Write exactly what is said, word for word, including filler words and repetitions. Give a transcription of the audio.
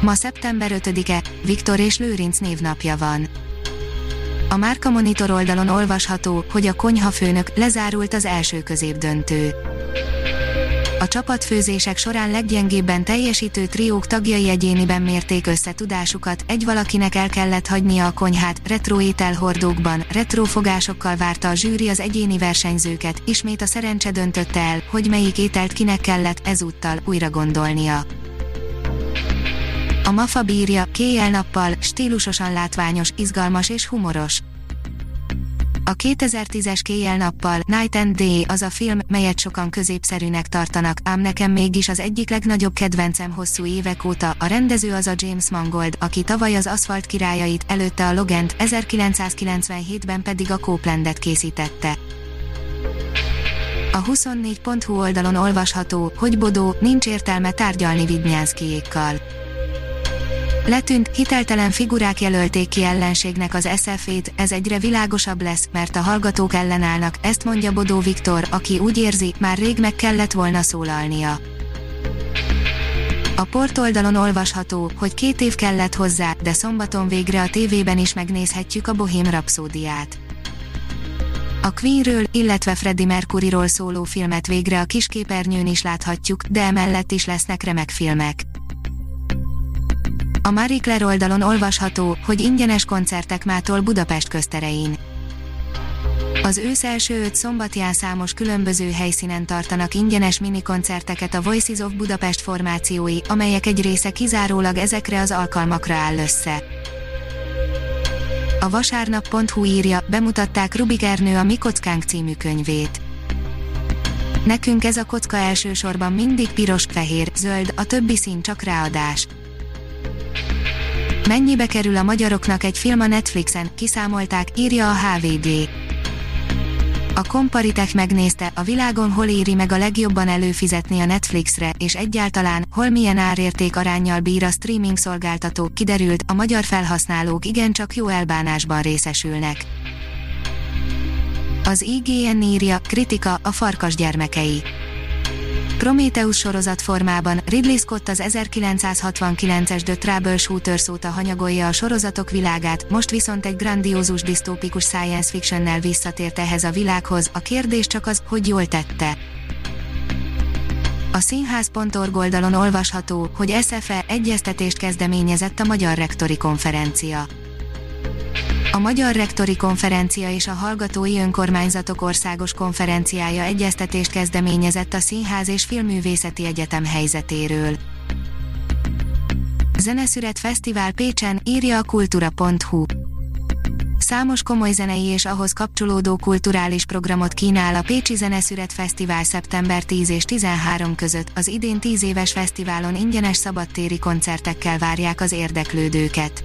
Ma szeptember ötödike, Viktor és Lőrinc névnapja van. A Márka Monitor oldalon olvasható, hogy a konyhafőnök lezárult az első középdöntő. A csapatfőzések során leggyengébben teljesítő triók tagjai egyéniben mérték össze tudásukat, egy valakinek el kellett hagynia a konyhát, retro ételhordókban, retro fogásokkal várta a zsűri az egyéni versenyzőket, ismét a szerencse döntötte el, hogy melyik ételt kinek kellett ezúttal újra gondolnia. A MAFA bírja, kéjjel-nappal, stílusosan látványos, izgalmas és humoros. A kétezer-tízes Kéjjel-nappal, Night and Day az a film, melyet sokan középszerűnek tartanak, ám nekem mégis az egyik legnagyobb kedvencem hosszú évek óta. A rendező az a James Mangold, aki tavaly az Aszfalt királyait, előtte a Logent, ezerkilencszázkilencvenhétben pedig a Copelandet készítette. A huszonnégy pont hú oldalon olvasható, hogy Bodó, nincs értelme tárgyalni Vidnyánszkijékkal. Letűnt, hiteltelen figurák jelölték ki ellenségnek az es ef-ét, ez egyre világosabb lesz, mert a hallgatók ellenállnak, ezt mondja Bodó Viktor, aki úgy érzi, már rég meg kellett volna szólalnia. A portoldalon olvasható, hogy két év kellett hozzá, de szombaton végre a tévében is megnézhetjük a Bohém rapszódiát. A Queenről, illetve Freddie Mercuryról szóló filmet végre a kisképernyőn is láthatjuk, de emellett is lesznek remek filmek. A Marie Claire oldalon olvasható, hogy ingyenes koncertek mától Budapest közterein. Az ősz első öt szombatján számos különböző helyszínen tartanak ingyenes minikoncerteket a Voices of Budapest formációi, amelyek egy része kizárólag ezekre az alkalmakra áll össze. A vasárnap pont hú írja, bemutatták Rubik Ernő a Mi Kockánk című könyvét. Nekünk ez a kocka elsősorban mindig piros, fehér, zöld, a többi szín csak ráadás. Mennyibe kerül a magyaroknak egy film a Netflixen, kiszámolták, írja a há vé gé. A Comparitech megnézte, a világon hol éri meg a legjobban előfizetni a Netflixre, és egyáltalán, hol milyen árérték aránnyal bír a streaming szolgáltató, kiderült, a magyar felhasználók igencsak jó elbánásban részesülnek. Az i gé en írja, kritika, a Farkas gyermekei. Prometheus sorozat formában Ridley Scott az ezerkilencszázhatvankilences The Trouble Shooter szóta hanyagolja a sorozatok világát, most viszont egy grandiózus disztópikus science fictionnel visszatért ehhez a világhoz, a kérdés csak az, hogy jól tette. A színház pont org oldalon olvasható, hogy es ef e egyeztetést kezdeményezett a Magyar Rektori Konferencia. A Magyar Rektori Konferencia és a Hallgatói Önkormányzatok Országos Konferenciája egyeztetést kezdeményezett a Színház és Filmművészeti Egyetem helyzetéről. Zeneszüret Fesztivál Pécsen, írja a kultúra pont hú. Számos komoly zenei és ahhoz kapcsolódó kulturális programot kínál a Pécsi Zeneszüret Fesztivál szeptember tíz és tizenhárom között, az idén tíz éves fesztiválon ingyenes szabadtéri koncertekkel várják az érdeklődőket.